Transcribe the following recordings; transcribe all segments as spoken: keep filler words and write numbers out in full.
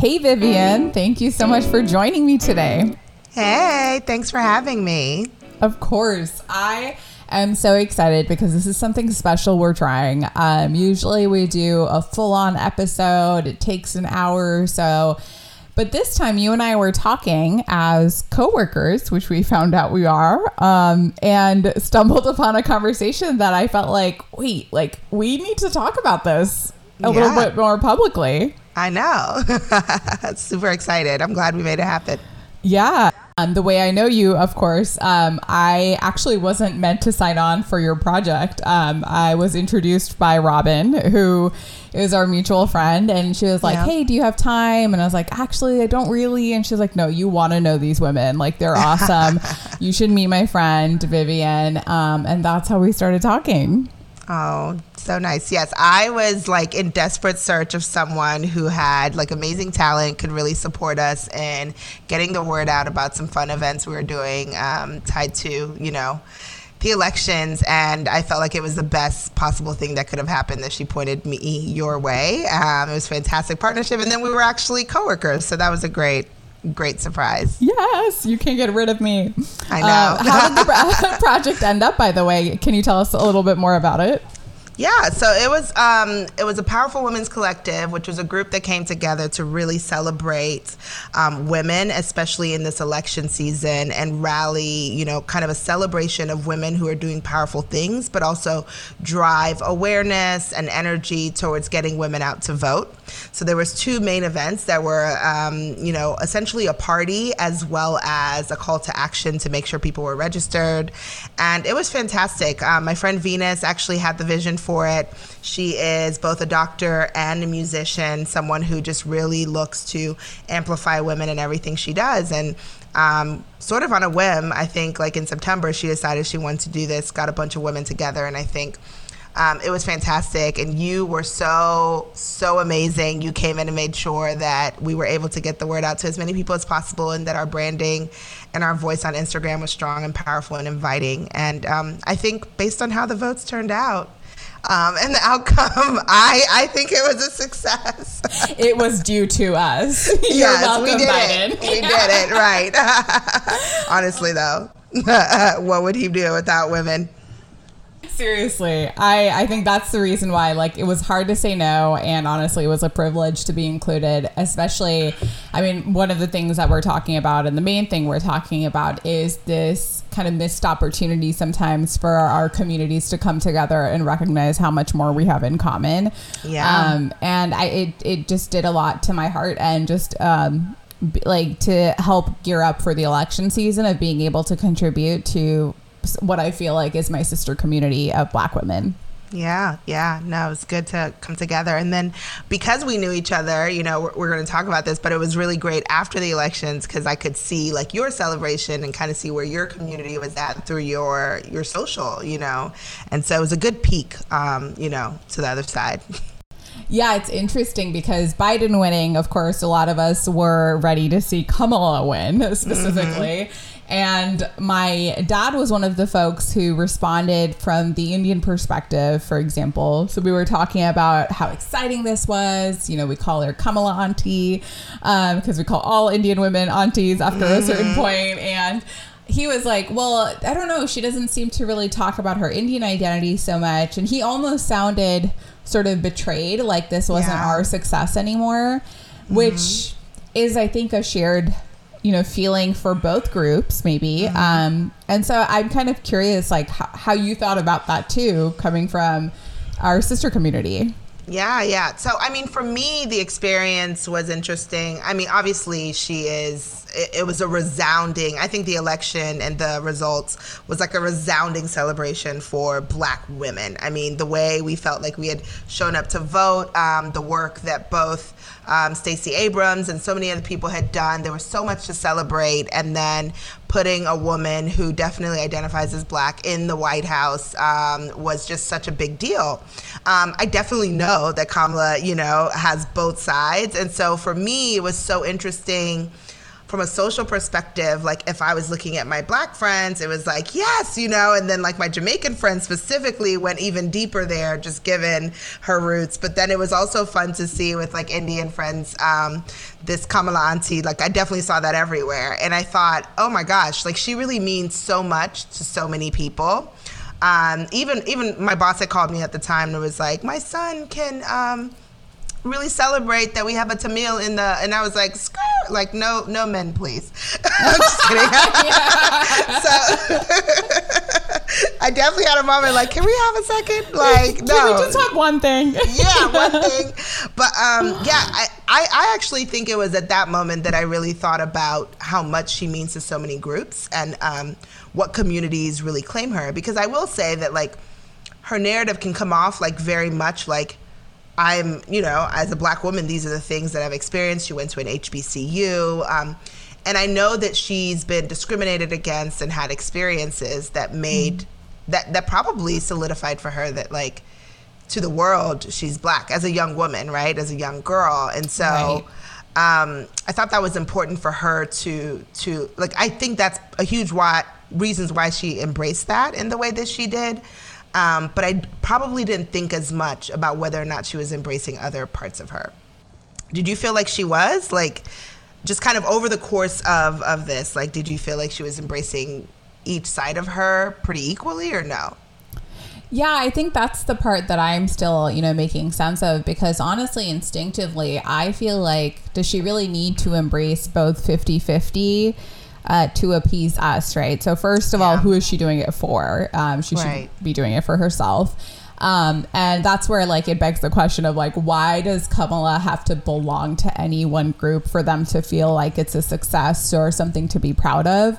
Hey, Vivian. Thank you so much for joining me today. Hey, thanks for having me. Of course. I am so excited because this is something special we're trying. Um, usually we do a full-on episode. It takes an hour or so. But this time you and I were talking as coworkers, which we found out we are, um, and stumbled upon a conversation that I felt like, wait, like we need to talk about this a yeah. little bit more publicly. I know. Super excited. I'm glad we made it happen. Yeah. Um, the way I know you, of course, um, I actually wasn't meant to sign on for your project. Um, I was introduced by Robin, who is our mutual friend. And she was like, yeah. hey, do you have time? And I was like, actually, I don't really. And she was like, no, you want to know these women. Like, they're awesome. You should meet my friend, Vivian. Um, and that's how we started talking. Oh, so nice. Yes, I was like in desperate search of someone who had like amazing talent, could really support us in getting the word out about some fun events we were doing um, tied to, you know, the elections. And I felt like it was the best possible thing that could have happened that she pointed me your way. Um, it was a fantastic partnership. And then we were actually coworkers. So that was a great Great surprise. Yes, you can't get rid of me. I know. Uh, how did the project end up, by the way? Can you tell us a little bit more about it? Yeah, so it was um, it was a powerful women's collective, which was a group that came together to really celebrate um, women, especially in this election season, and rally, you know, kind of a celebration of women who are doing powerful things, but also drive awareness and energy towards getting women out to vote. So there was two main events that were, um, you know, essentially a party as well as a call to action to make sure people were registered. And it was fantastic. Um, my friend Venus actually had the vision for for it. She is both a doctor and a musician, someone who just really looks to amplify women in everything she does. And um, sort of on a whim, I think like in September, she decided she wanted to do this, got a bunch of women together. And I think um, it was fantastic. And you were so, so amazing. You came in and made sure that we were able to get the word out to as many people as possible and that our branding and our voice on Instagram was strong and powerful and inviting. And um, I think based on how the votes turned out, Um, and the outcome, I, I think it was a success. It was due to us. You're yes, welcome, we did Biden. It. We did it, right. Honestly, though, what would he do without women? Seriously, I, I think that's the reason why, like, it was hard to say no. And honestly, it was a privilege to be included, especially, I mean, one of the things that we're talking about and the main thing we're talking about is this kind of missed opportunity sometimes for our communities to come together and recognize how much more we have in common. Yeah. Um, and I, it, it just did a lot to my heart and just, um, like to help gear up for the election season of being able to contribute to what I feel like is my sister community of Black women. Yeah, yeah. No, it's good to come together. And then because we knew each other, you know, we're, we're going to talk about this, but it was really great after the elections because I could see like your celebration and kind of see where your community was at through your your social, you know. And so it was a good peek, um, you know, to the other side. Yeah, it's interesting because Biden winning, of course, a lot of us were ready to see Kamala win specifically. Mm-hmm. And my dad was one of the folks who responded from the Indian perspective, for example. So we were talking about how exciting this was. You know, we call her Kamala auntie um, because we call all Indian women aunties after mm-hmm. a certain point. And he was like, well, I don't know. She doesn't seem to really talk about her Indian identity so much. And he almost sounded sort of betrayed, like this wasn't yeah. our success anymore, mm-hmm. which is, I think, a shared you know, feeling for both groups, maybe. Mm-hmm. Um, and so I'm kind of curious, like, h- how you thought about that, too, coming from our sister community. Yeah, yeah. So, I mean, for me, the experience was interesting. I mean, obviously, she is, it, it was a resounding, I think the election and the results was like a resounding celebration for Black women. I mean, the way we felt like we had shown up to vote, um, the work that both um, Stacey Abrams and so many other people had done, there was so much to celebrate. And then putting a woman who definitely identifies as Black in the White House um, was just such a big deal. Um, I definitely know that Kamala, you know, has both sides. And so for me, it was so interesting from a social perspective, like if I was looking at my Black friends, it was like, yes, you know, and then like my Jamaican friends specifically went even deeper there, just given her roots. But then it was also fun to see with like Indian friends, um, this Kamala auntie, like I definitely saw that everywhere. And I thought, oh my gosh, like she really means so much to so many people. Um, even even my boss had called me at the time and was like, my son can um, really celebrate that we have a Tamil in the, and I was like, skirt, like no no men please. I'm just kidding. So I definitely had a moment like, can we have a second? Like, no. Can we just have one thing? Yeah, one thing. But um, yeah, I, I, I actually think it was at that moment that I really thought about how much she means to so many groups and um, what communities really claim her. Because I will say that like her narrative can come off like very much like, I'm, you know, as a Black woman, these are the things that I've experienced. She went to an H B C U. Um, and I know that she's been discriminated against and had experiences that made, mm-hmm. that, that probably solidified for her that like, to the world, she's Black as a young woman, right? As a young girl. And so right. um, I thought that was important for her to, to like, I think that's a huge why, reasons why she embraced that in the way that she did. Um, but I probably didn't think as much about whether or not she was embracing other parts of her. Did you feel like she was? Like, just kind of over the course of, of this, like, did you feel like she was embracing each side of her pretty equally or no? Yeah, I think that's the part that I'm still, you know, making sense of, because honestly, instinctively, I feel like, does she really need to embrace both fifty-fifty Uh, to appease us, right? So first of yeah. all, who is she doing it for? Um, she right. should be doing it for herself. Um, and that's where like it begs the question of like, why does Kamala have to belong to any one group for them to feel like it's a success or something to be proud of?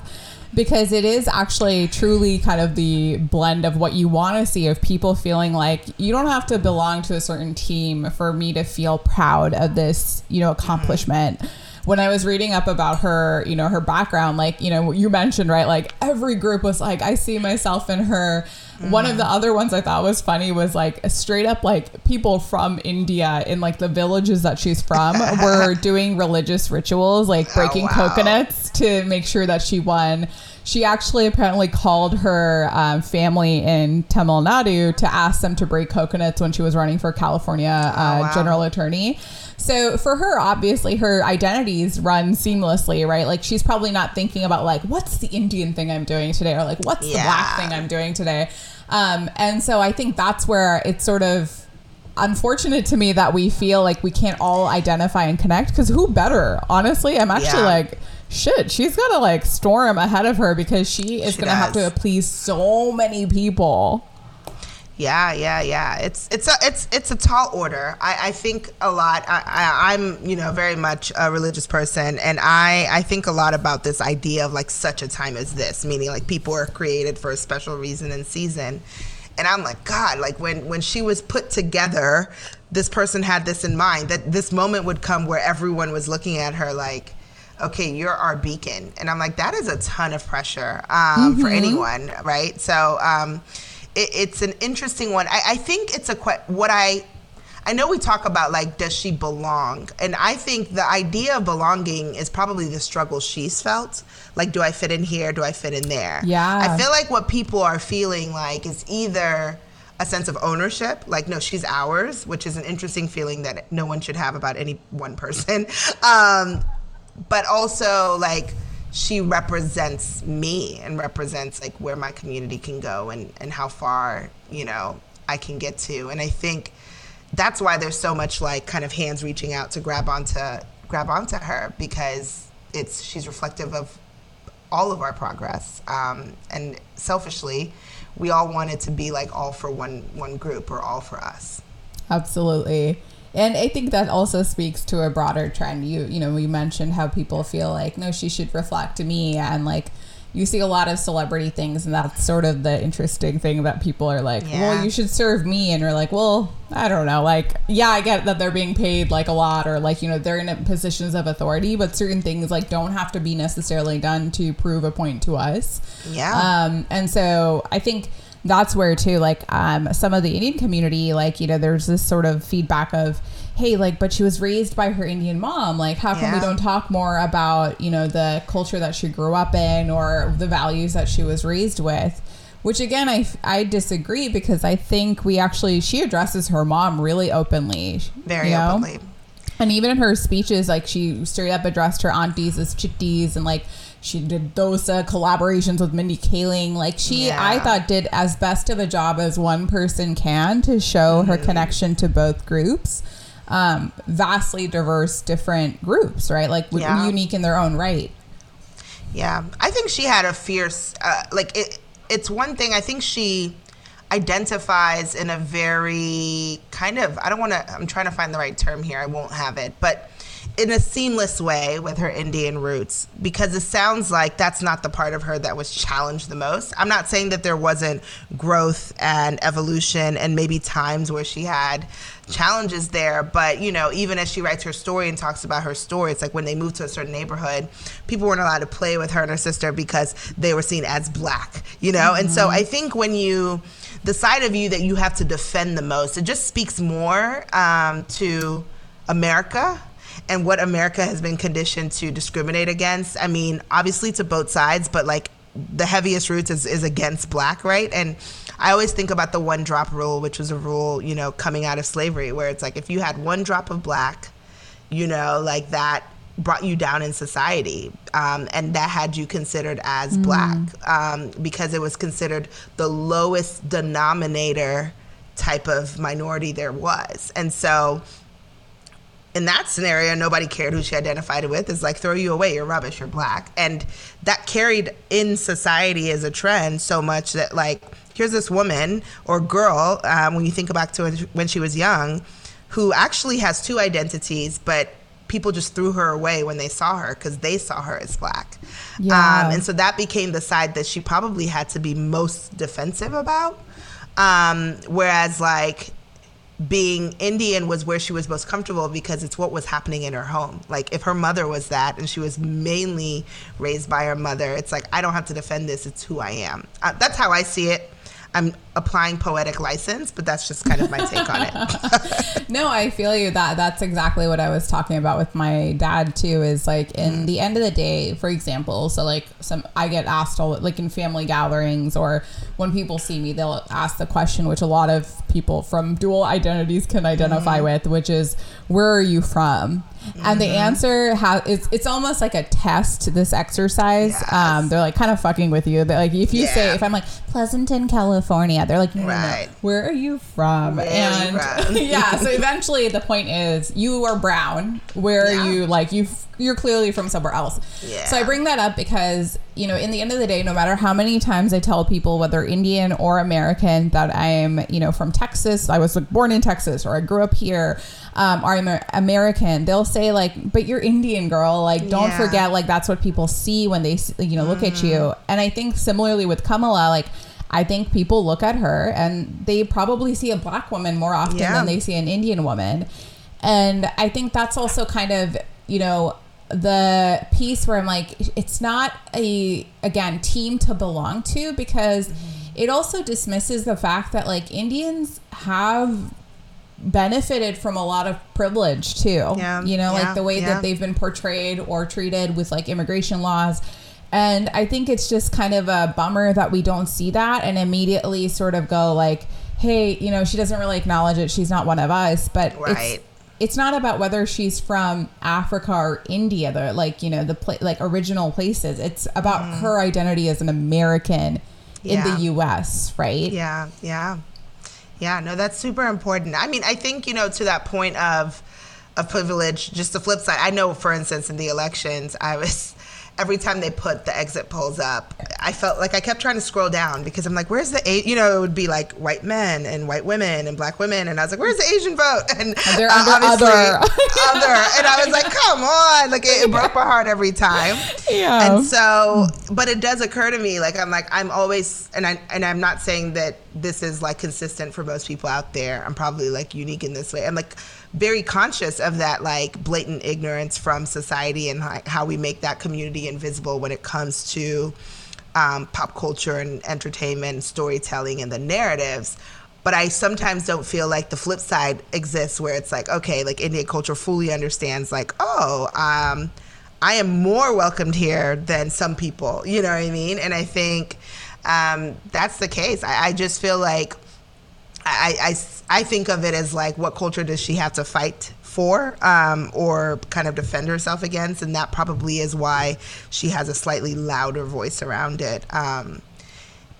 Because it is actually truly kind of the blend of what you want to see of people feeling like you don't have to belong to a certain team for me to feel proud of this, you know, accomplishment. Mm-hmm. When I was reading up about her, you know, her background, like, you know, you mentioned, right, like every group was like, I see myself in her. Mm. One of the other ones I thought was funny was like straight up like people from India in like the villages that she's from were doing religious rituals, like breaking oh, wow. coconuts to make sure that she won. She actually apparently called her um, family in Tamil Nadu to ask them to break coconuts when she was running for California uh, oh, wow. general attorney. So for her, obviously, her identities run seamlessly, right? Like she's probably not thinking about like, what's the Indian thing I'm doing today? Or like, what's yeah. the Black thing I'm doing today? Um, and so I think that's where it's sort of unfortunate to me that we feel like we can't all identify and connect, because who better? Honestly, I'm actually yeah. like... shit, she's got to like storm ahead of her, because she is going to have to please so many people. Yeah, yeah, yeah. It's it's a it's it's a tall order. I, I think a lot. I, I, I'm you know very much a religious person, and I I think a lot about this idea of like such a time as this, meaning like people are created for a special reason and season. And I'm like, God, like when, when she was put together, this person had this in mind, that this moment would come where everyone was looking at her like, okay, you're our beacon. And I'm like, that is a ton of pressure um, mm-hmm. for anyone, right? So um, it, it's an interesting one. I, I think it's a que- what I, I know we talk about like, does she belong? And I think the idea of belonging is probably the struggle she's felt. Like, do I fit in here? Do I fit in there? Yeah. I feel like what people are feeling like is either a sense of ownership, like, no, she's ours, which is an interesting feeling that no one should have about any one person. Um, But also, like, she represents me and represents, like, where my community can go and, and how far, you know, I can get to. And I think that's why there's so much, like, kind of hands reaching out to grab onto grab onto her, because it's she's reflective of all of our progress. Um, and selfishly, we all want it to be, like, all for one, one group or all for us. Absolutely. And I think that also speaks to a broader trend. You you know, we mentioned how people feel like, no, she should reflect me. And like, you see a lot of celebrity things, and that's sort of the interesting thing that people are like, yeah. well, you should serve me. And you're like, well, I don't know. Like, yeah, I get that they're being paid like a lot, or like, you know, they're in positions of authority, but certain things like don't have to be necessarily done to prove a point to us. Yeah. Um, and so I think that's where too, like um, some of the Indian community, like, you know, there's this sort of feedback of, hey, like, but she was raised by her Indian mom. Like, how come yeah. we don't talk more about, you know, the culture that she grew up in or the values that she was raised with? Which, again, I, I disagree, because I think we actually, she addresses her mom really openly. Very you know? openly. And even in her speeches, like, she straight up addressed her aunties as chitties, and, like, she did those uh, collaborations with Mindy Kaling. Like, she, yeah. I thought, did as best of a job as one person can to show mm-hmm. her connection to both groups. Um, vastly diverse, different groups, right? Like, yeah. unique in their own right. Yeah. I think she had a fierce, uh, like, it. It's one thing, I think she identifies in a very kind of, I don't want to, I'm trying to find the right term here, I won't have it, but in a seamless way with her Indian roots, because it sounds like that's not the part of her that was challenged the most. I'm not saying that there wasn't growth and evolution and maybe times where she had challenges there, but, you know, even as she writes her story and talks about her story, it's like when they moved to a certain neighborhood, people weren't allowed to play with her and her sister because they were seen as black, you know? Mm-hmm. And so I think when you, the side of you that you have to defend the most, it just speaks more um, to America and what America has been conditioned to discriminate against. I mean, obviously to both sides, but like the heaviest roots is, is against black, right? And I always think about the one drop rule, which was a rule, you know, coming out of slavery, where it's like if you had one drop of black, you know, like that brought you down in society, um, and that had you considered as mm. black, um, because it was considered the lowest denominator type of minority there was. And so in that scenario, nobody cared who she identified with. It's like, throw you away, you're rubbish, you're black. And that carried in society as a trend so much that, like, here's this woman or girl, um, when you think back to when she was young, who actually has two identities, but people just threw her away when they saw her because they saw her as black. Yeah. Um, and so that became the side that she probably had to be most defensive about. Um, whereas, like, being Indian was where she was most comfortable because it's what was happening in her home. Like, if her mother was that and she was mainly raised by her mother, it's like, I don't have to defend this. It's who I am. Uh, that's how I see it. I'm applying poetic license, but that's just kind of my take on it. No, I feel you. That that's exactly what I was talking about with my dad too, is like in mm-hmm. the end of the day, for example, so like some, I get asked all like in family gatherings or when people see me, they'll ask the question, which a lot of people from dual identities can identify mm-hmm. with, which is, where are you from? Mm-hmm. And the answer has, it's, it's almost like a test, this exercise. Yes. Um, they're like kind of fucking with you. They're like, if you yeah. say, if I'm like Pleasanton, California, they're like, no, right. no, where are you from? Where and are you from? Yeah. So eventually the point is, you are brown. Where yeah. are you? Like you, you're clearly from somewhere else. Yeah. So I bring that up because, you know, in the end of the day, no matter how many times I tell people, whether Indian or American, that I'm, you know, from Texas, I was like, born in Texas, or I grew up here, um, or I'm American, they'll say like, but you're Indian, girl. Like, don't yeah. forget, like, that's what people see when they, you know, look mm. at you. And I think similarly with Kamala, like, I think people look at her and they probably see a black woman more often yeah. than they see an Indian woman. And I think that's also kind of, you know, the piece where I'm like, it's not a, again, team to belong to, because mm-hmm. it also dismisses the fact that like Indians have benefited from a lot of privilege too, yeah. you know, yeah. like the way yeah. that they've been portrayed or treated with like immigration laws. And I think it's just kind of a bummer that we don't see that and immediately sort of go like, hey, you know, she doesn't really acknowledge it, she's not one of us. But right. it's, it's not about whether she's from Africa or India, the, like, you know, the pla- like original places. It's about mm. her identity as an American yeah. in the U S, right? Yeah, yeah. Yeah, no, that's super important. I mean, I think, you know, to that point of, of privilege, just the flip side, I know, for instance, in the elections, I was... every time they put the exit polls up, I felt like I kept trying to scroll down because I'm like, where's the, a-? you know, it would be like white men and white women and black women. And I was like, where's the Asian vote? And they're uh, under obviously other. other. And I was like, come on. Like it, it broke my heart every time. Yeah. And so, but it does occur to me, like, I'm like, I'm always, and I, and I'm not saying that this is like consistent for most people out there. I'm probably like unique in this way. I'm like very conscious of that, like blatant ignorance from society and like how we make that community invisible when it comes to um, pop culture and entertainment, and storytelling, and the narratives. But I sometimes don't feel like the flip side exists, where it's like, okay, like Indian culture fully understands, like, oh, um, I am more welcomed here than some people. You know what I mean? And I think um, that's the case. I, I just feel like I, I, I think of it as like, what culture does she have to fight for um, or kind of defend herself against? And that probably is why she has a slightly louder voice around it. Um,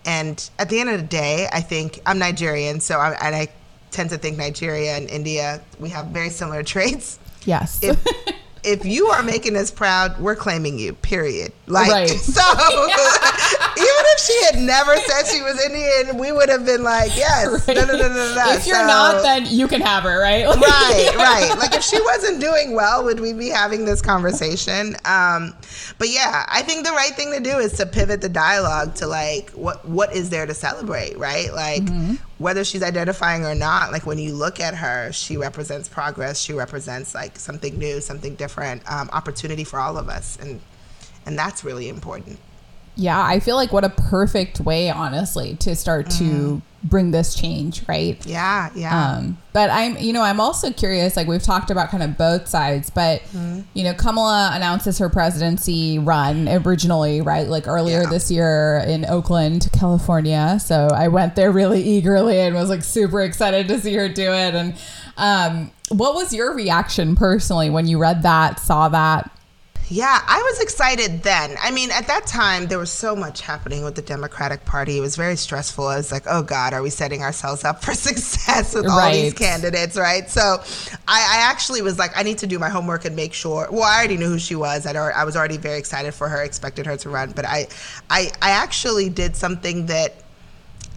and at the end of the day, I think I'm Nigerian, so I, and I tend to think Nigeria and India, we have very similar traits. Yes. If, if you are making us proud, we're claiming you, period. Like, right. So even if she had never said she was Indian, we would have been like, yes, right. no, no, no, no, no. If so, you're not, then you can have her, right? Like, right, yeah. right. Like, if she wasn't doing well, would we be having this conversation? Um, but yeah, I think the right thing to do is to pivot the dialogue to, like, what what is there to celebrate, right? Like, mm-hmm. whether she's identifying or not, like, when you look at her, she represents progress. She represents, like, something new, something different, um, opportunity for all of us. And and that's really important. Yeah, I feel like what a perfect way, honestly, to start mm. to bring this change, right? Yeah, yeah. Um, but I'm, you know, I'm also curious, like we've talked about kind of both sides, but, mm. you know, Kamala announces her presidency run originally, right? Like earlier yeah. this year in Oakland, California. So I went there really eagerly and was like super excited to see her do it. And um, what was your reaction personally when you read that, saw that? Yeah, I was excited then. I mean, at that time, there was so much happening with the Democratic Party. It was very stressful. I was like, oh, God, are we setting ourselves up for success with right. all these candidates, right? So I, I actually was like, I need to do my homework and make sure. Well, I already knew who she was. I'd, I was already very excited for her, expected her to run. But I, I, I actually did something that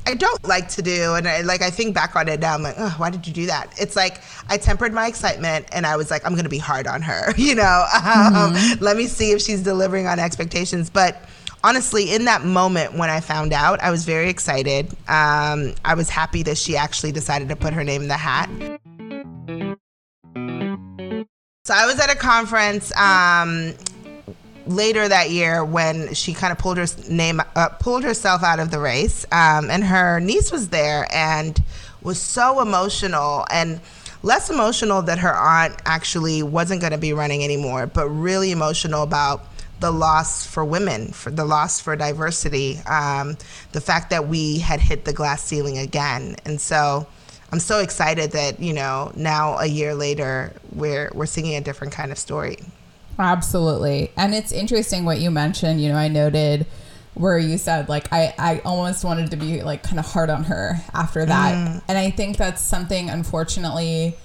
I don't like to do. And I, like, I think back on it now, I'm like, oh, why did you do that? It's like, I tempered my excitement and I was like, I'm going to be hard on her, you know, um, mm-hmm. let me see if she's delivering on expectations. But honestly, in that moment when I found out, I was very excited. Um, I was happy that she actually decided to put her name in the hat. So I was at a conference, um, later that year when she kind of pulled her name uh, pulled herself out of the race, um, and her niece was there and was so emotional, and less emotional that her aunt actually wasn't going to be running anymore, but really emotional about the loss for women, for the loss for diversity, um, the fact that we had hit the glass ceiling again. And so I'm so excited that, you know, now a year later we're we're singing a different kind of story. Absolutely. And it's interesting what you mentioned. You know, I noted where you said, like, I, I almost wanted to be, like, kind of hard on her after that. Mm. And I think that's something, unfortunately,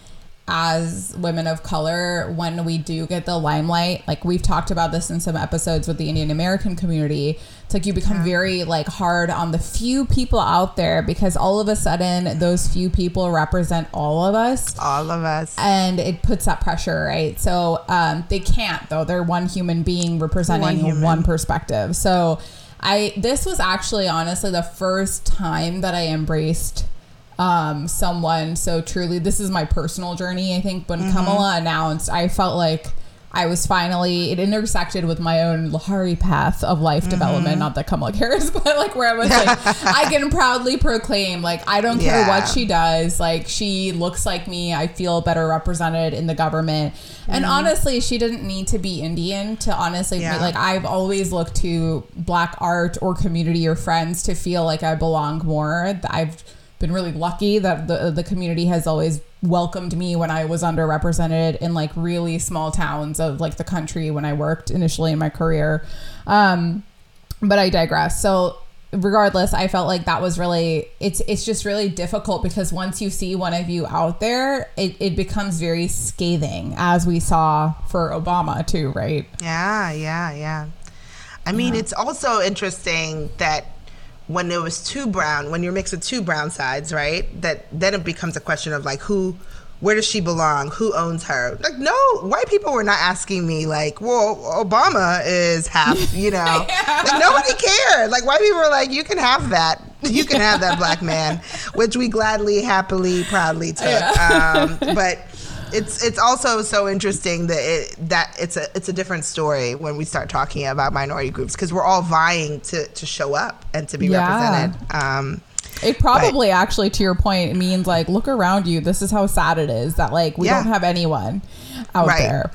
as women of color, when we do get the limelight, like we've talked about this in some episodes with the Indian American community, it's like you become yeah. very, like, hard on the few people out there, because all of a sudden those few people represent all of us. All of us. And it puts that pressure, right? So um, they can't, though. They're one human being representing one, human. one perspective. So I this was actually, honestly, the first time that I embraced Um, someone so truly. This is my personal journey. I think when mm-hmm. Kamala announced, I felt like I was finally, it intersected with my own Lahari path of life mm-hmm. development, not that Kamala cares, but like where I was like, I can proudly proclaim, like, I don't yeah. care what she does. Like, she looks like me. I feel better represented in the government. Mm-hmm. And honestly, she didn't need to be Indian to honestly, yeah. like, I've always looked to Black art or community or friends to feel like I belong more. I've been really lucky that the the community has always welcomed me when I was underrepresented in, like, really small towns of, like, the country when I worked initially in my career. Um, but I digress. So regardless, I felt like that was really, it's it's just really difficult, because once you see one of you out there, it, it becomes very scathing, as we saw for Obama too, right? Yeah, yeah, yeah. I mean, yeah. it's also interesting that when it was too brown, when you're mixed with two brown sides, right? That then it becomes a question of, like, who, where does she belong? Who owns her? Like, no, white people were not asking me, like, well, Obama is half, you know. yeah. Like, nobody cared. Like, white people were like, you can have that. You can have that Black man, which we gladly, happily, proudly took. Yeah. Um, but it's it's also so interesting that it, that it's a it's a different story when we start talking about minority groups, because we're all vying to, to show up and to be yeah. represented. Um, It probably but, actually, to your point, means like, look around you. This is how sad it is that like we yeah. don't have anyone out right. there.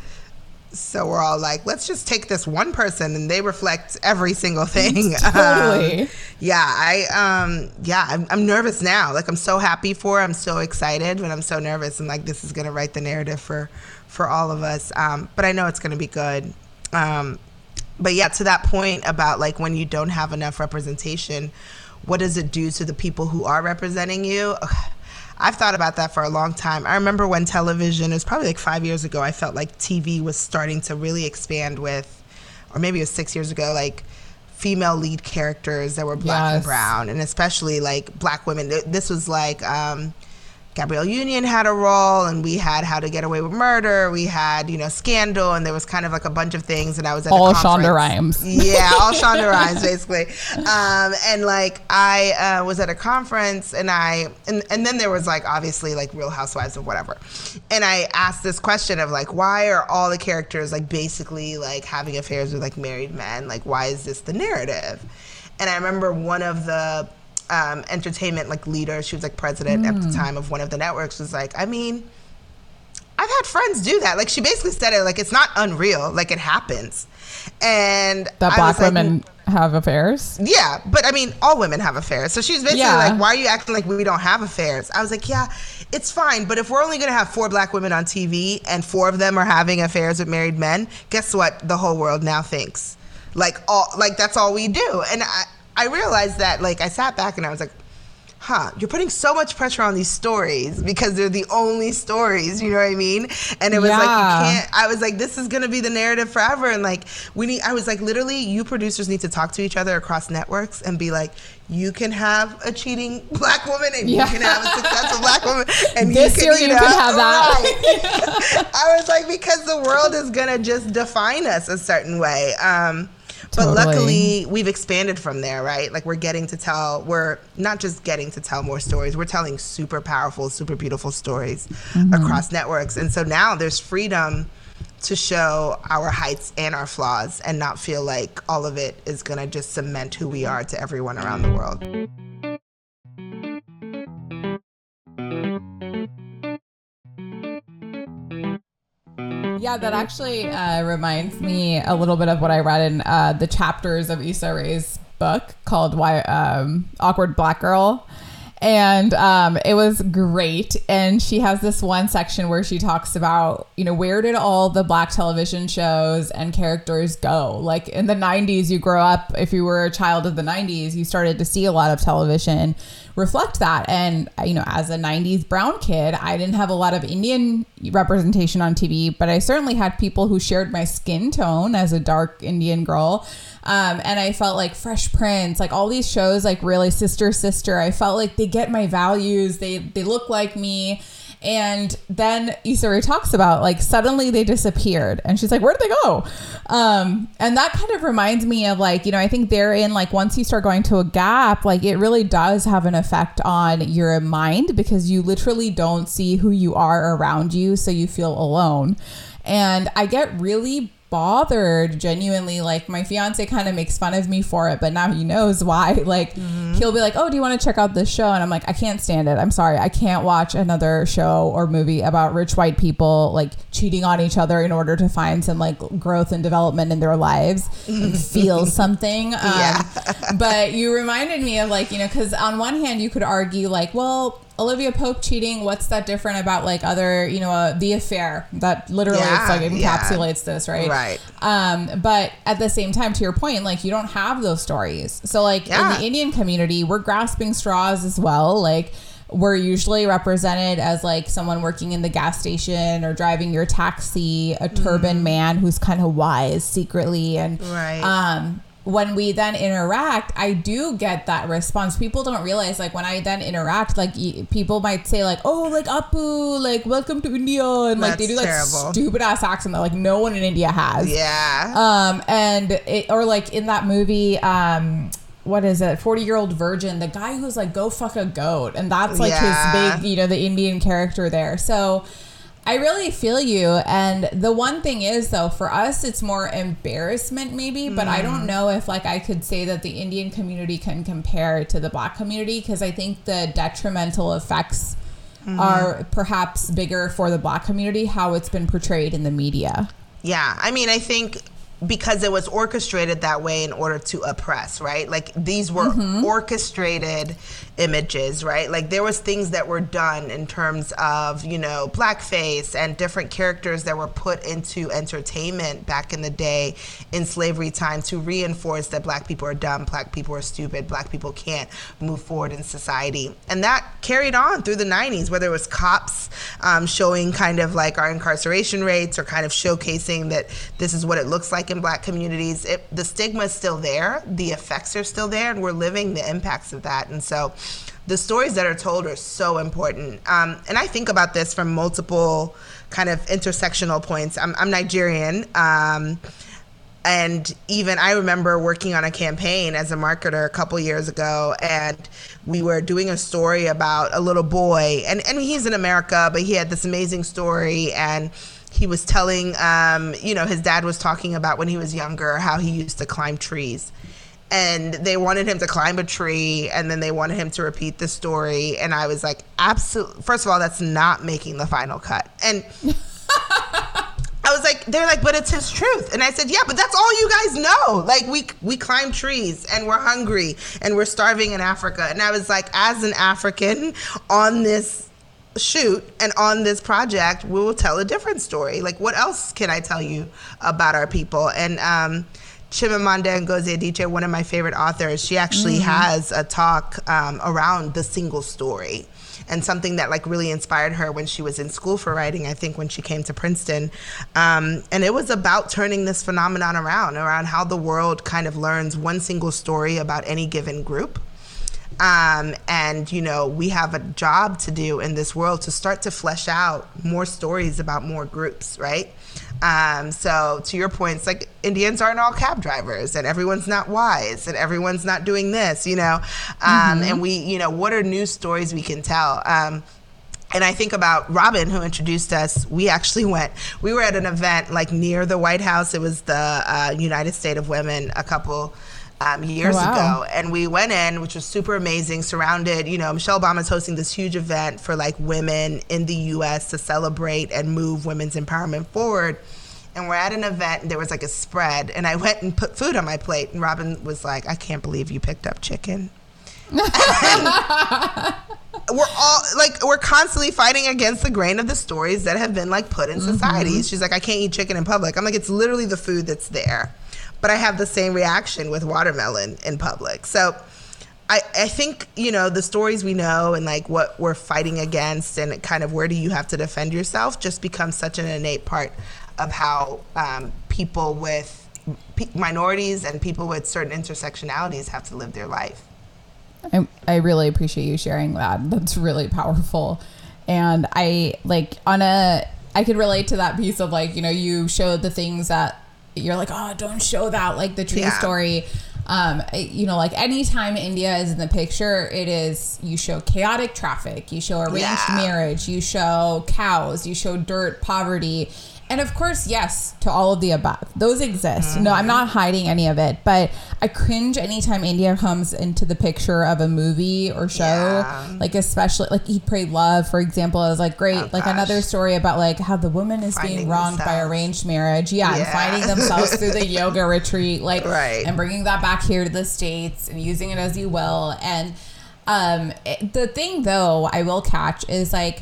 So we're all like, let's just take this one person and they reflect every single thing. Totally. Um, yeah, I, um, yeah, I'm, I'm nervous now. Like, I'm so happy for her. I'm so excited, but I'm so nervous. And like, this is going to write the narrative for, for all of us. Um, but I know it's going to be good. Um, but yeah, to that point about like when you don't have enough representation, what does it do to the people who are representing you? Ugh. I've thought about that for a long time. I remember when television, it was probably like five years ago, I felt like T V was starting to really expand with, or maybe it was six years ago, like female lead characters that were black yes. and brown, and especially like black women. This was like um, Gabrielle Union had a role, and we had How to Get Away with Murder, we had, you know, Scandal, and there was kind of like a bunch of things, and I was at all a conference. Shonda Rhimes. Yeah, all Shonda Rhimes, basically. Um, and like, I uh, was at a conference, and I, and, and then there was like, obviously like Real Housewives or whatever. And I asked this question of like, why are all the characters like basically like having affairs with like married men? Like, why is this the narrative? And I remember one of the Um, entertainment like leader, she was like president mm. at the time of one of the networks, was like, I mean, I've had friends do that. Like, she basically said it like, it's not unreal, like it happens. And that I black was, women like, have affairs. Yeah, but I mean, all women have affairs. So she's basically yeah. like, why are you acting like we don't have affairs? I was like, yeah, it's fine, but if we're only gonna have four black women on T V and four of them are having affairs with married men, guess what? The whole world now thinks like all like that's all we do. And I I realized that, like, I sat back and I was like, huh, you're putting so much pressure on these stories because they're the only stories, you know what I mean? And it was yeah. like, you can't, I was like, this is going to be the narrative forever. And like, we need, I was like, literally, you producers need to talk to each other across networks and be like, you can have a cheating black woman and yeah. you can have a successful black woman. And this you can, year you, know, you can have that. Right. I was like, because the world is going to just define us a certain way. Um, But totally. Luckily, we've expanded from there, right? Like, we're getting to tell, we're not just getting to tell more stories, we're telling super powerful, super beautiful stories mm-hmm. across networks. And so now there's freedom to show our heights and our flaws and not feel like all of it is going to just cement who we are to everyone around the world. Yeah, that actually uh, reminds me a little bit of what I read in uh, the chapters of Issa Rae's book called Why um, Awkward Black Girl. And um, it was great. And she has this one section where she talks about, you know, where did all the black television shows and characters go? Like, in the nineties, you grow up, if you were a child of the nineties, you started to see a lot of television reflect that. And, you know, as a nineties brown kid, I didn't have a lot of Indian representation on T V, but I certainly had people who shared my skin tone as a dark Indian girl. Um, and I felt like Fresh Prince, like all these shows, like really Sister, Sister, I felt like they get my values. They, they look like me. And then Issa Rae talks about like suddenly they disappeared and she's like, where did they go? Um, and that kind of reminds me of like, you know, I think therein, like once you start going to a gap, like it really does have an effect on your mind because you literally don't see who you are around you. So you feel alone. And I get really bothered genuinely, like my fiance kind of makes fun of me for it, but now he knows why. Like mm-hmm. he'll be like, oh, do you want to check out this show? And I'm like, I can't stand it. I'm sorry, I can't watch another show or movie about rich white people like cheating on each other in order to find some like growth and development in their lives and feel something. Um, yeah. But you reminded me of like, you know, because on one hand you could argue like, well, Olivia Pope cheating, what's that different about like other, you know, uh, The Affair that literally yeah, it's like encapsulates yeah. this, right? Right. Um, but at the same time, to your point, like you don't have those stories. So like yeah. in the Indian community, we're grasping straws as well. Like we're usually represented as like someone working in the gas station or driving your taxi, a mm. turban man who's kind of wise secretly. And right. um when we then interact, I do get that response. People don't realize, like, when I then interact, like, e- people might say, like, oh, like, Apu, like, welcome to India. And, like, that's they do, like, stupid-ass accent that, like, no one in India has. Yeah. Um, and, it, or, like, in that movie, um... what is it? forty year old virgin, the guy who's, like, go fuck a goat. And that's, like, yeah. his big, you know, the Indian character there. So I really feel you. And the one thing is, though, for us, it's more embarrassment maybe, but mm. I don't know if like I could say that the Indian community can compare to the Black community, because I think the detrimental effects mm. are perhaps bigger for the Black community, how it's been portrayed in the media. Yeah. I mean, I think because it was orchestrated that way in order to oppress, right? Like these were mm-hmm. orchestrated images, right? Like there was things that were done in terms of, you know, blackface and different characters that were put into entertainment back in the day in slavery time to reinforce that Black people are dumb, Black people are stupid, Black people can't move forward in society. And that carried on through the nineties, whether it was cops um, showing kind of like our incarceration rates or kind of showcasing that this is what it looks like in Black communities. It, the stigma is still there, the effects are still there, and we're living the impacts of that. And so the stories that are told are so important. Um, and I think about this from multiple kind of intersectional points. I'm, I'm Nigerian. Um, and even I remember working on a campaign as a marketer a couple years ago, and we were doing a story about a little boy. And, and he's in America, but he had this amazing story. And he was telling, um, you know, his dad was talking about when he was younger, how he used to climb trees. And they wanted him to climb a tree, and then they wanted him to repeat the story. And I was like, absolutely. First of all, that's not making the final cut. And I was like, they're like, but it's his truth. And I said, yeah, but that's all you guys know. Like we we climb trees and we're hungry and we're starving in Africa. And I was like, as an African on this shoot and on this project, we will tell a different story. Like what else can I tell you about our people? And, um, Chimamanda Ngozi Adichie, one of my favorite authors, she actually mm-hmm. has a talk um, around the single story, and something that like really inspired her when she was in school for writing, I think when she came to Princeton. Um, and it was about turning this phenomenon around, around how the world kind of learns one single story about any given group. Um, and, you know, we have a job to do in this world to start to flesh out more stories about more groups, right? Um, so to your point, it's like Indians aren't all cab drivers, and everyone's not wise, and everyone's not doing this, you know? Um, mm-hmm. And we, you know, what are new stories we can tell? Um, and I think about Robin, who introduced us. We actually went, we were at an event like near the White House. It was the uh, United States of Women a couple Um, years wow. ago, and we went in, which was super amazing, surrounded, you know, Michelle Obama's hosting this huge event for like women in the U S to celebrate and move women's empowerment forward. And we're at an event, and there was like a spread, and I went and put food on my plate, and Robin was like, I can't believe you picked up chicken. We're all like, we're constantly fighting against the grain of the stories that have been like put in mm-hmm. society. She's like, I can't eat chicken in public. I'm like, it's literally the food that's there. But I have the same reaction with watermelon in public. So I, I think, you know, the stories we know and like what we're fighting against and kind of where do you have to defend yourself just becomes such an innate part of how um, people with p- minorities and people with certain intersectionalities have to live their life. I, I really appreciate you sharing that. That's really powerful. And I like on a I could relate to that piece of like, you know, you showed the things that you're like, oh, don't show that, like the tree yeah. story. Um, you know, like anytime India is in the picture, it is, you show chaotic traffic, you show arranged yeah. marriage, you show cows, you show dirt, poverty. And of course, yes, to all of the above. Those exist. Mm-hmm. No, I'm not hiding any of it, but I cringe anytime India comes into the picture of a movie or show, yeah. like especially like Eat, Pray, Love, for example, is like great, oh, like gosh. Another story about like how the woman is finding being wronged themselves. By arranged marriage. Yeah, yeah. And finding themselves through the yoga retreat, like, right. and bringing that back here to the States and using it as you will. And um, it, the thing though I will catch is like,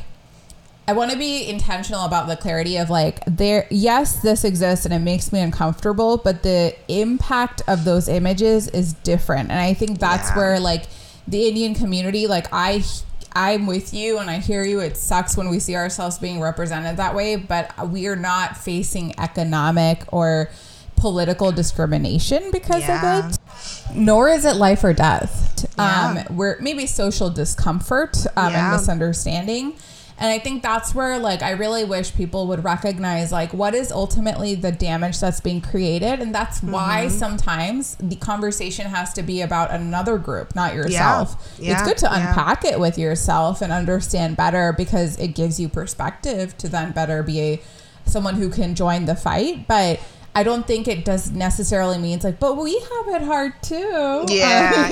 I want to be intentional about the clarity of like there. Yes, this exists and it makes me uncomfortable, but the impact of those images is different. And I think that's yeah. where like the Indian community, like I, I'm with you and I hear you. It sucks when we see ourselves being represented that way, but we are not facing economic or political discrimination because yeah. of it. Nor is it life or death. Yeah. Um, we're maybe social discomfort um, yeah. and misunderstanding. And I think that's where, like, I really wish people would recognize, like, what is ultimately the damage that's being created. And that's mm-hmm. why sometimes the conversation has to be about another group, not yourself. Yeah. Yeah. It's good to yeah. unpack it with yourself and understand better, because it gives you perspective to then better be a, someone who can join the fight. But I don't think it does necessarily mean it's like, but we have it hard too. Yeah, um,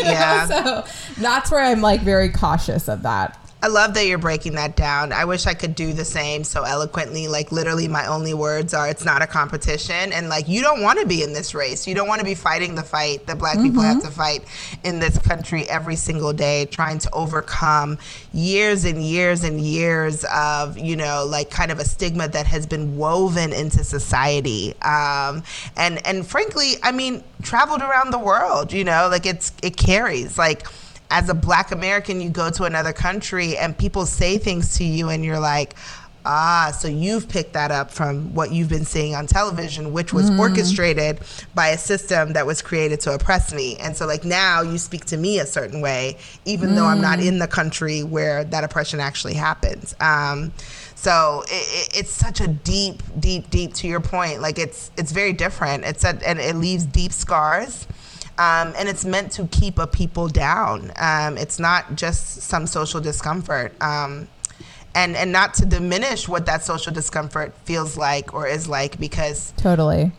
yeah. Know? So that's where I'm, like, very cautious of that. I love that you're breaking that down. I wish I could do the same so eloquently. Like, literally my only words are, it's not a competition. And, like, you don't want to be in this race. You don't want to be fighting the fight that Black mm-hmm. people have to fight in this country every single day, trying to overcome years and years and years of, you know, like, kind of a stigma that has been woven into society. Um, and, and frankly, I mean, traveled around the world, you know, like, it's, it carries, like, as a Black American, you go to another country and people say things to you and you're like, ah, so you've picked that up from what you've been seeing on television, which was mm. orchestrated by a system that was created to oppress me. And so, like, now you speak to me a certain way, even mm. though I'm not in the country where that oppression actually happens. Um, so it, it, it's such a deep, deep, deep, to your point, like, it's it's very different. It's a, and it leaves deep scars. Um, and it's meant to keep a people down. Um, it's not just some social discomfort. Um, and, and not to diminish what that social discomfort feels like or is like, because totally,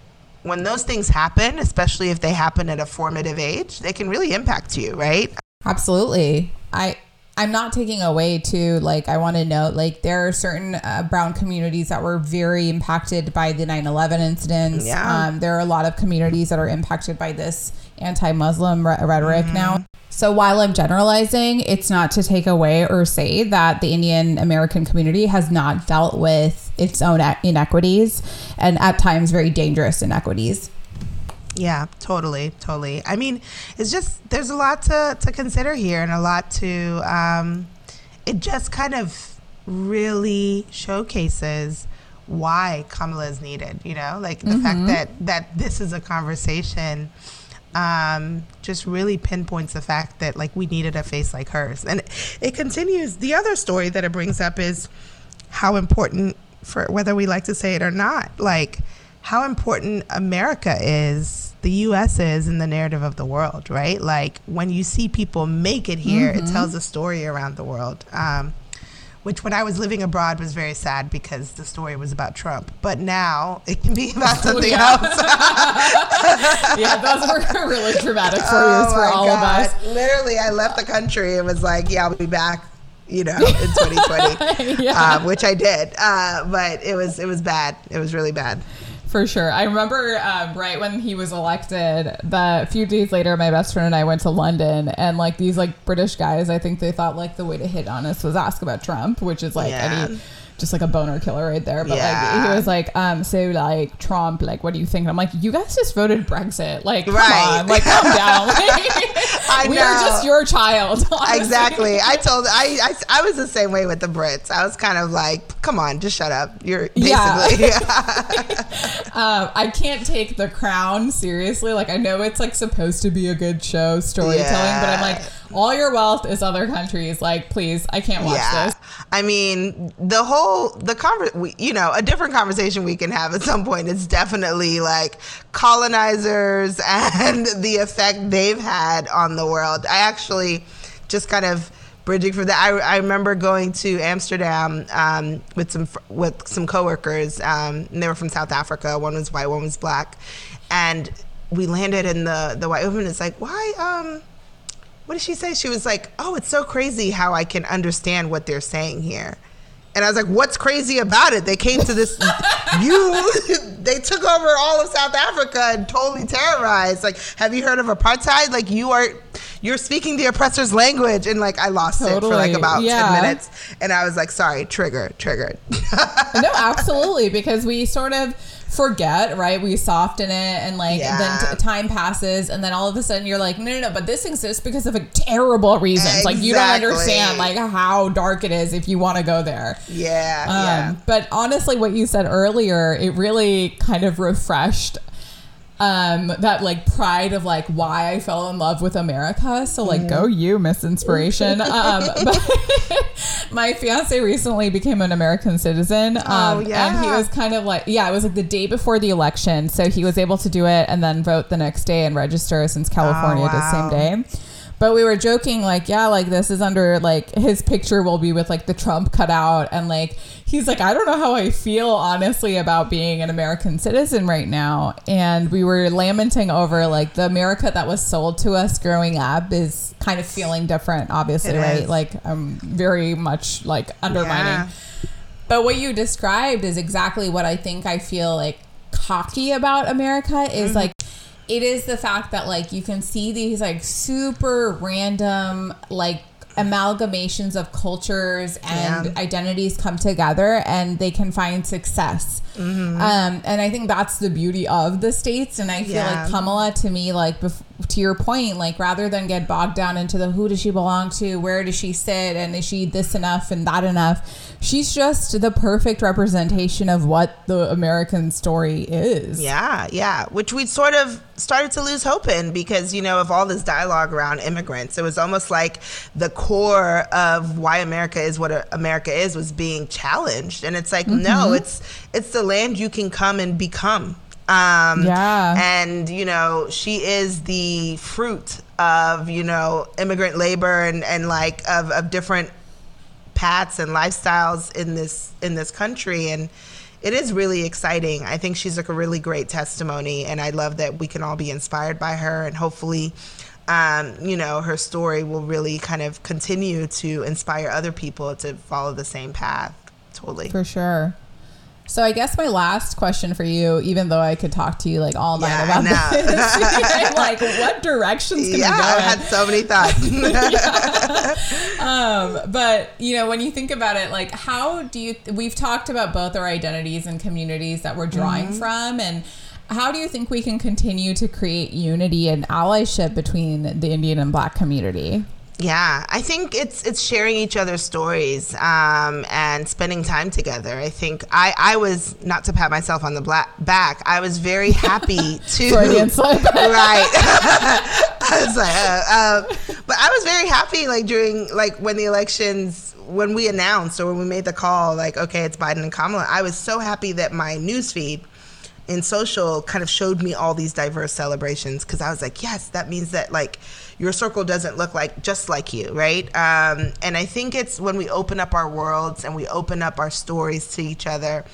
when those things happen, especially if they happen at a formative age, they can really impact you, right? Absolutely. I, I'm not taking away too, like, I want to note, like, there are certain uh, brown communities that were very impacted by the nine eleven incidents. Yeah. Um, there are a lot of communities that are impacted by this anti-Muslim re- rhetoric mm-hmm. now. So while I'm generalizing, it's not to take away or say that the Indian American community has not dealt with its own inequities, and at times very dangerous inequities. Yeah, totally, totally. I mean, it's just, there's a lot to, to consider here, and a lot to, um, it just kind of really showcases why Kamala is needed, you know? Like, the mm-hmm. fact that, that this is a conversation um, just really pinpoints the fact that, like, we needed a face like hers. And it continues. The other story that it brings up is how important, for whether we like to say it or not, like, how important America is, the U S is, in the narrative of the world, right? Like, when you see people make it here, mm-hmm. it tells a story around the world, um, which when I was living abroad was very sad, because the story was about Trump. But now it can be about something oh, yeah. else. Yeah, those were really dramatic stories oh, for all God. of us. Literally, I left the country and was like, yeah, I'll be back, you know, in twenty twenty, yeah. um, which I did. Uh, but it was it was bad. It was really bad. For sure. I remember um, right when he was elected, the few days later, my best friend and I went to London, and, like, these, like, British guys, I think they thought, like, the way to hit on us was ask about Trump, which is like yeah. any, just like a boner killer right there. But yeah. like, he was like, um, so like Trump, like, what do you think? And I'm like, you guys just voted Brexit. Like, come right. on, like, calm down. Like, I we know. are just your child. Honestly. Exactly. I told, I, I, I was the same way with the Brits. I was kind of like, come on, just shut up. You're basically. Yeah. Um, I can't take The Crown seriously. Like, I know it's, like, supposed to be a good show, storytelling, yeah. but I'm like, all your wealth is other countries. Like, please, I can't watch yeah. this. I mean, the whole, the conver- you know, a different conversation we can have at some point is definitely, like, colonizers and the effect they've had on the world. I actually just kind of bridging for that. I, I remember going to Amsterdam um, with some with some coworkers, um, and they were from South Africa. One was white, one was black, and we landed, and the the white woman is like, "Why? Um, what did she say?" She was like, "Oh, it's so crazy how I can understand what they're saying here." And I was like, what's crazy about it? They came to this, you, they took over all of South Africa and totally terrorized. Like, have you heard of apartheid? Like, you are, you're speaking the oppressor's language. And, like, I lost totally. it for, like, about yeah. ten minutes. And I was like, sorry, trigger, triggered. No, absolutely. Because we sort of forget, right? We soften it, and, like, yeah. then t- time passes, and then all of a sudden you're like, no, no, no, but this exists because of a terrible reason. Exactly. Like, you don't understand, like, how dark it is if you want to go there. Yeah, um, yeah. But honestly, what you said earlier, it really kind of refreshed um, that like pride of like why I fell in love with America. So like, mm-hmm. go you, Miss Inspiration. um, but my fiance recently became an American citizen. Um, oh, yeah. And he was kind of like, yeah, it was like the day before the election. So he was able to do it and then vote the next day and register since California oh, wow. did same day. But we were joking, like, yeah, like, this is under, like, his picture will be with, like, the Trump cutout. And, like, he's like, I don't know how I feel, honestly, about being an American citizen right now. And we were lamenting over, like, the America that was sold to us growing up is kind of feeling different, obviously, right? Like, I'm very much, like, undermining. Yeah. But what you described is exactly what I think I feel, like, cocky about America is, mm-hmm. like, it is the fact that, like, you can see these, like, super random, like, amalgamations of cultures and yeah. identities come together and they can find success. Mm-hmm. Um, and I think that's the beauty of the States. And I feel yeah. like Kamala, to me, like, bef- to your point, like, rather than get bogged down into the who does she belong to, where does she sit, and is she this enough and that enough, she's just the perfect representation of what the American story is. Yeah, yeah, which we sort of started to lose hope in because, you know, of all this dialogue around immigrants. It was almost like the core of why America is what America is was being challenged. And it's like, mm-hmm. no, it's it's the land you can come and become. Um, yeah. And, you know, she is the fruit of, you know, immigrant labor and, and like of, of different paths and lifestyles in this in this country. And it is really exciting. I think she's like a really great testimony. And I love that we can all be inspired by her. And hopefully, um, you know, her story will really kind of continue to inspire other people to follow the same path. Totally. For sure. So I guess my last question for you, even though I could talk to you like all night yeah, about this, like what directions can yeah, we go? Yeah, I had so many thoughts. yeah. um, but you know, when you think about it, like how do you? We've talked about both our identities and communities that we're drawing mm-hmm. from, and how do you think we can continue to create unity and allyship between the Indian and Black community? Yeah, I think it's it's sharing each other's stories um, and spending time together. I think I, I was, not to pat myself on the black back, I was very happy to... Freudian slip. Right. I was like, uh, uh, but I was very happy like during, like when the elections, when we announced or when we made the call, like, okay, it's Biden and Kamala, I was so happy that my newsfeed in social kind of showed me all these diverse celebrations because I was like, yes, that means that like your circle doesn't look like just like you, right? Um, and I think it's when we open up our worlds and we open up our stories to each other,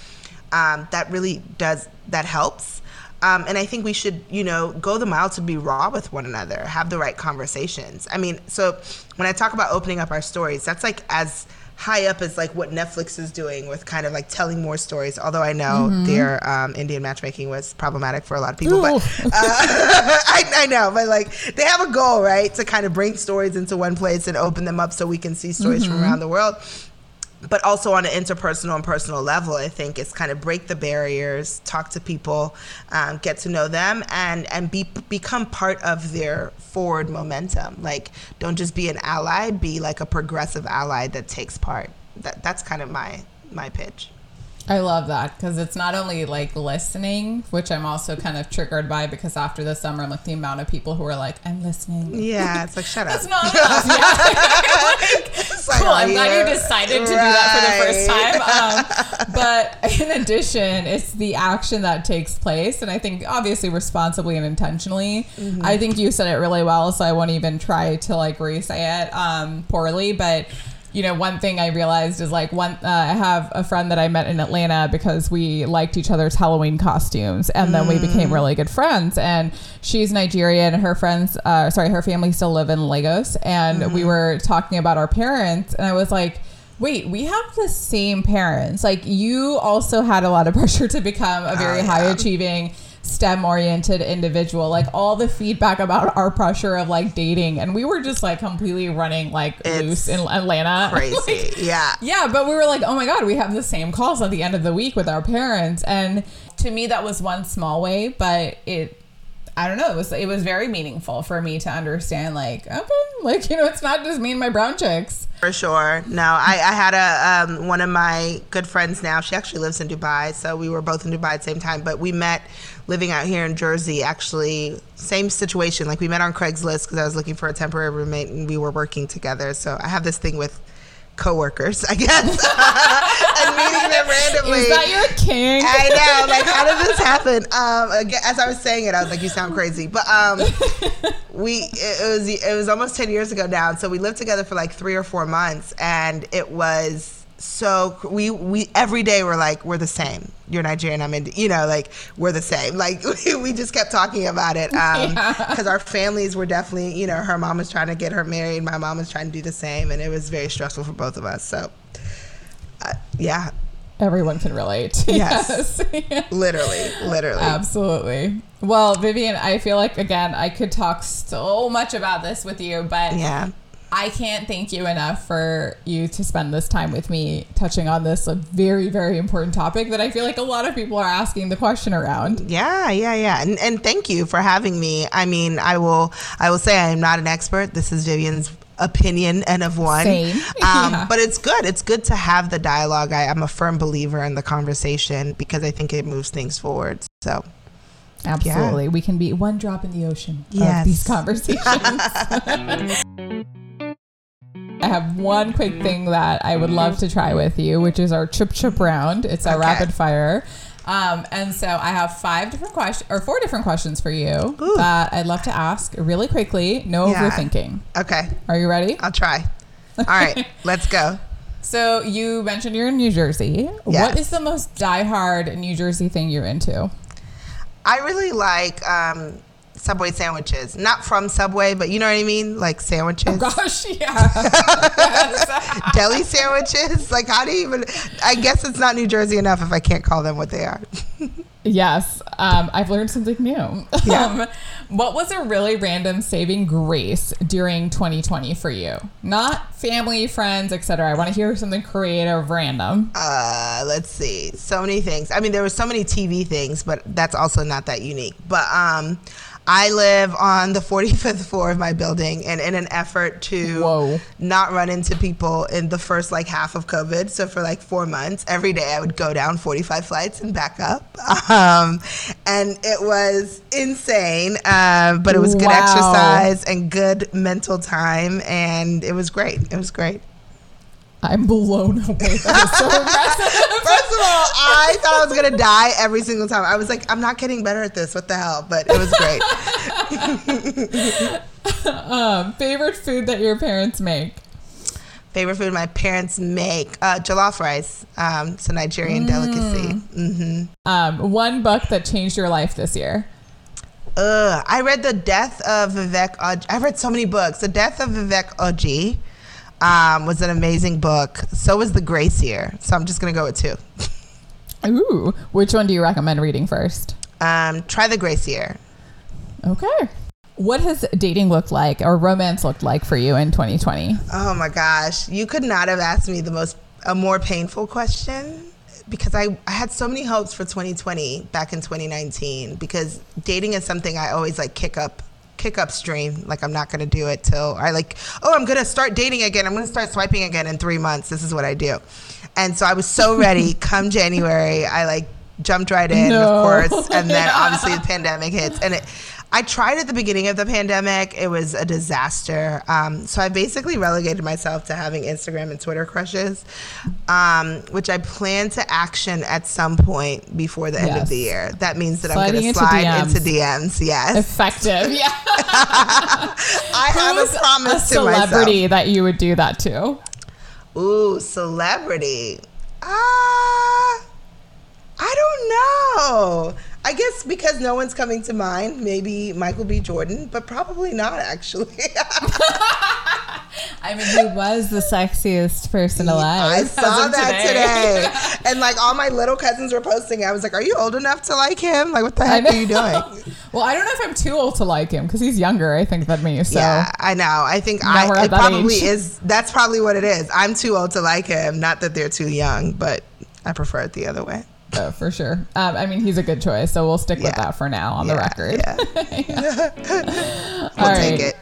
um, that really does, that helps. Um, and I think we should, you know, go the mile to be raw with one another, have the right conversations. I mean, so when I talk about opening up our stories, that's like as high up as like what Netflix is doing with kind of like telling more stories, although I know mm-hmm. their um, Indian matchmaking was problematic for a lot of people, Ooh. but uh, I, I know, but like they have a goal, right, to kind of bring stories into one place and open them up so we can see stories mm-hmm. from around the world. But also on an interpersonal and personal level, I think it's kind of break the barriers, talk to people, um, get to know them, and and be become part of their forward momentum. Like, don't just be an ally, be like a progressive ally that takes part. That that's kind of my my pitch. I love that because it's not only like listening, which I'm also kind of triggered by because after the summer, like the amount of people who are like, I'm listening. Yeah, it's like, shut up. That's not us. Yeah. like, like, cool, I'm glad you decided to right. do that for the first time. Um, but in addition, it's the action that takes place. And I think obviously responsibly and intentionally. Mm-hmm. I think you said it really well, so I won't even try to like re-say it um, poorly, but... You know, one thing I realized is like one, uh, I have a friend that I met in Atlanta because we liked each other's Halloween costumes and mm. then we became really good friends. And she's Nigerian and her friends, uh, sorry, her family still live in Lagos. And mm-hmm. we were talking about our parents and I was like, wait, we have the same parents. Like you also had a lot of pressure to become a very oh, yeah. high achieving STEM oriented individual, like all the feedback about our pressure of like dating, and we were just like completely running like it's loose in Atlanta. Crazy. like, yeah. Yeah, but we were like, oh my God, we have the same calls at the end of the week with our parents. And to me that was one small way, but it I don't know. It was it was very meaningful for me to understand, like, okay, like, you know, it's not just me and my brown chicks. For sure. No, I, I had a um, one of my good friends now. She actually lives in Dubai, so we were both in Dubai at the same time. But we met living out here in Jersey, actually, same situation. Like, we met on Craigslist because I was looking for a temporary roommate, and we were working together. So I have this thing with coworkers, I guess, and meeting them randomly. Is that your king? I know. Like, how did this happen? Um, again, as I was saying it, I was like, "You sound crazy." But um, we it was it was almost ten years ago now. So we lived together for like three or four months, and it was so we we every day we're like, we're the same. You're Nigerian, I'm Indian. You know, like, we're the same. Like, we just kept talking about it because um, yeah. our families were definitely, you know, her mom was trying to get her married, my mom was trying to do the same, and it was very stressful for both of us. So, uh, yeah, everyone can relate. Yes, yes. literally, literally, absolutely. Well, Vivian, I feel like, again, I could talk so much about this with you, but yeah. I can't thank you enough for you to spend this time with me touching on this a very, very important topic that I feel like a lot of people are asking the question around. Yeah, yeah, yeah. And, and thank you for having me. I mean, I will I will say I am not an expert. This is Vivian's opinion and of one. Same. Um, yeah. But it's good. It's good to have the dialogue. I, I'm a firm believer in the conversation because I think it moves things forward. So. Absolutely. Yeah. We can be one drop in the ocean yes. of these conversations. I have one quick thing that I would love to try with you, which is our chip chip round. It's our okay. rapid fire. Um, and so I have five different questions or four different questions for you Ooh. that I'd love to ask really quickly. No yeah. overthinking. Okay. Are you ready? I'll try. All right. Let's go. So you mentioned you're in New Jersey. Yes. What is the most diehard New Jersey thing you're into? I really like... Um, Subway sandwiches. Not from Subway, but you know what I mean? Like sandwiches. Oh gosh, yeah. Yes. Deli sandwiches. Like, how do you even... I guess it's not New Jersey enough if I can't call them what they are. Yes. Um, I've learned something new. Yeah. Um, what was a really random saving grace during twenty twenty for you? Not family, friends, et cetera. I want to hear something creative, random. Uh, let's see. So many things. I mean, there were so many T V things, but that's also not that unique. But... um. I live on the forty-fifth floor of my building, and in an effort to Whoa. not run into people in the first like half of COVID, so for like four months, every day I would go down forty-five flights and back up. Um, and it was insane, uh, but it was good wow. exercise and good mental time, and it was great. It was great. I'm blown away. That is so impressive. First of all, I thought I was going to die every single time. I was like, I'm not getting better at this. What the hell? But it was great. um, favorite food that your parents make? Favorite food my parents make? Uh, jollof rice. Um, it's a Nigerian mm. delicacy. Mm-hmm. Um, one book that changed your life this year? Uh, I read The Death of Vivek Oji. I've read so many books. The Death of Vivek Oji. Um, was an amazing book. So was The Grace Year. So I'm just going to go with two. Ooh. Which one do you recommend reading first? Um, try The Grace Year. Okay. What has dating looked like or romance looked like for you in twenty twenty? Oh my gosh. You could not have asked me the most, a more painful question because I, I had so many hopes for twenty twenty back in twenty nineteen because dating is something I always like kick up. kick upstream. Like, I'm not going to do it till I like, oh, I'm going to start dating again. I'm going to start swiping again in three months. This is what I do. And so I was so ready. Come January, I like jumped right in, no. of course. And then yeah. obviously the pandemic hits. And it, I tried at the beginning of the pandemic. It was a disaster. Um, so I basically relegated myself to having Instagram and Twitter crushes, um, which I plan to action at some point before the yes. end of the year. That means that Sliding I'm going to slide into D Ms. into D Ms. Yes. Effective. Yeah. I Who's have a promise a to myself. Celebrity that you would do that to? Ooh, celebrity. Ah, uh, I don't know. I guess because no one's coming to mind, maybe Michael B. Jordan, but probably not, actually. I mean, he was the sexiest person alive. I saw that today. today. And, like, all my little cousins were posting. I was like, are you old enough to like him? Like, what the heck are you doing? Well, I don't know if I'm too old to like him because he's younger, I think, than me. So. Yeah, I know. I think I, it probably age. is. That's probably what it is. I'm too old to like him. Not that they're too young, but I prefer it the other way. uh, for sure. Um, I mean, he's a good choice, so we'll stick yeah. with that for now on yeah, the record. Yeah. yeah. We'll All right. take it.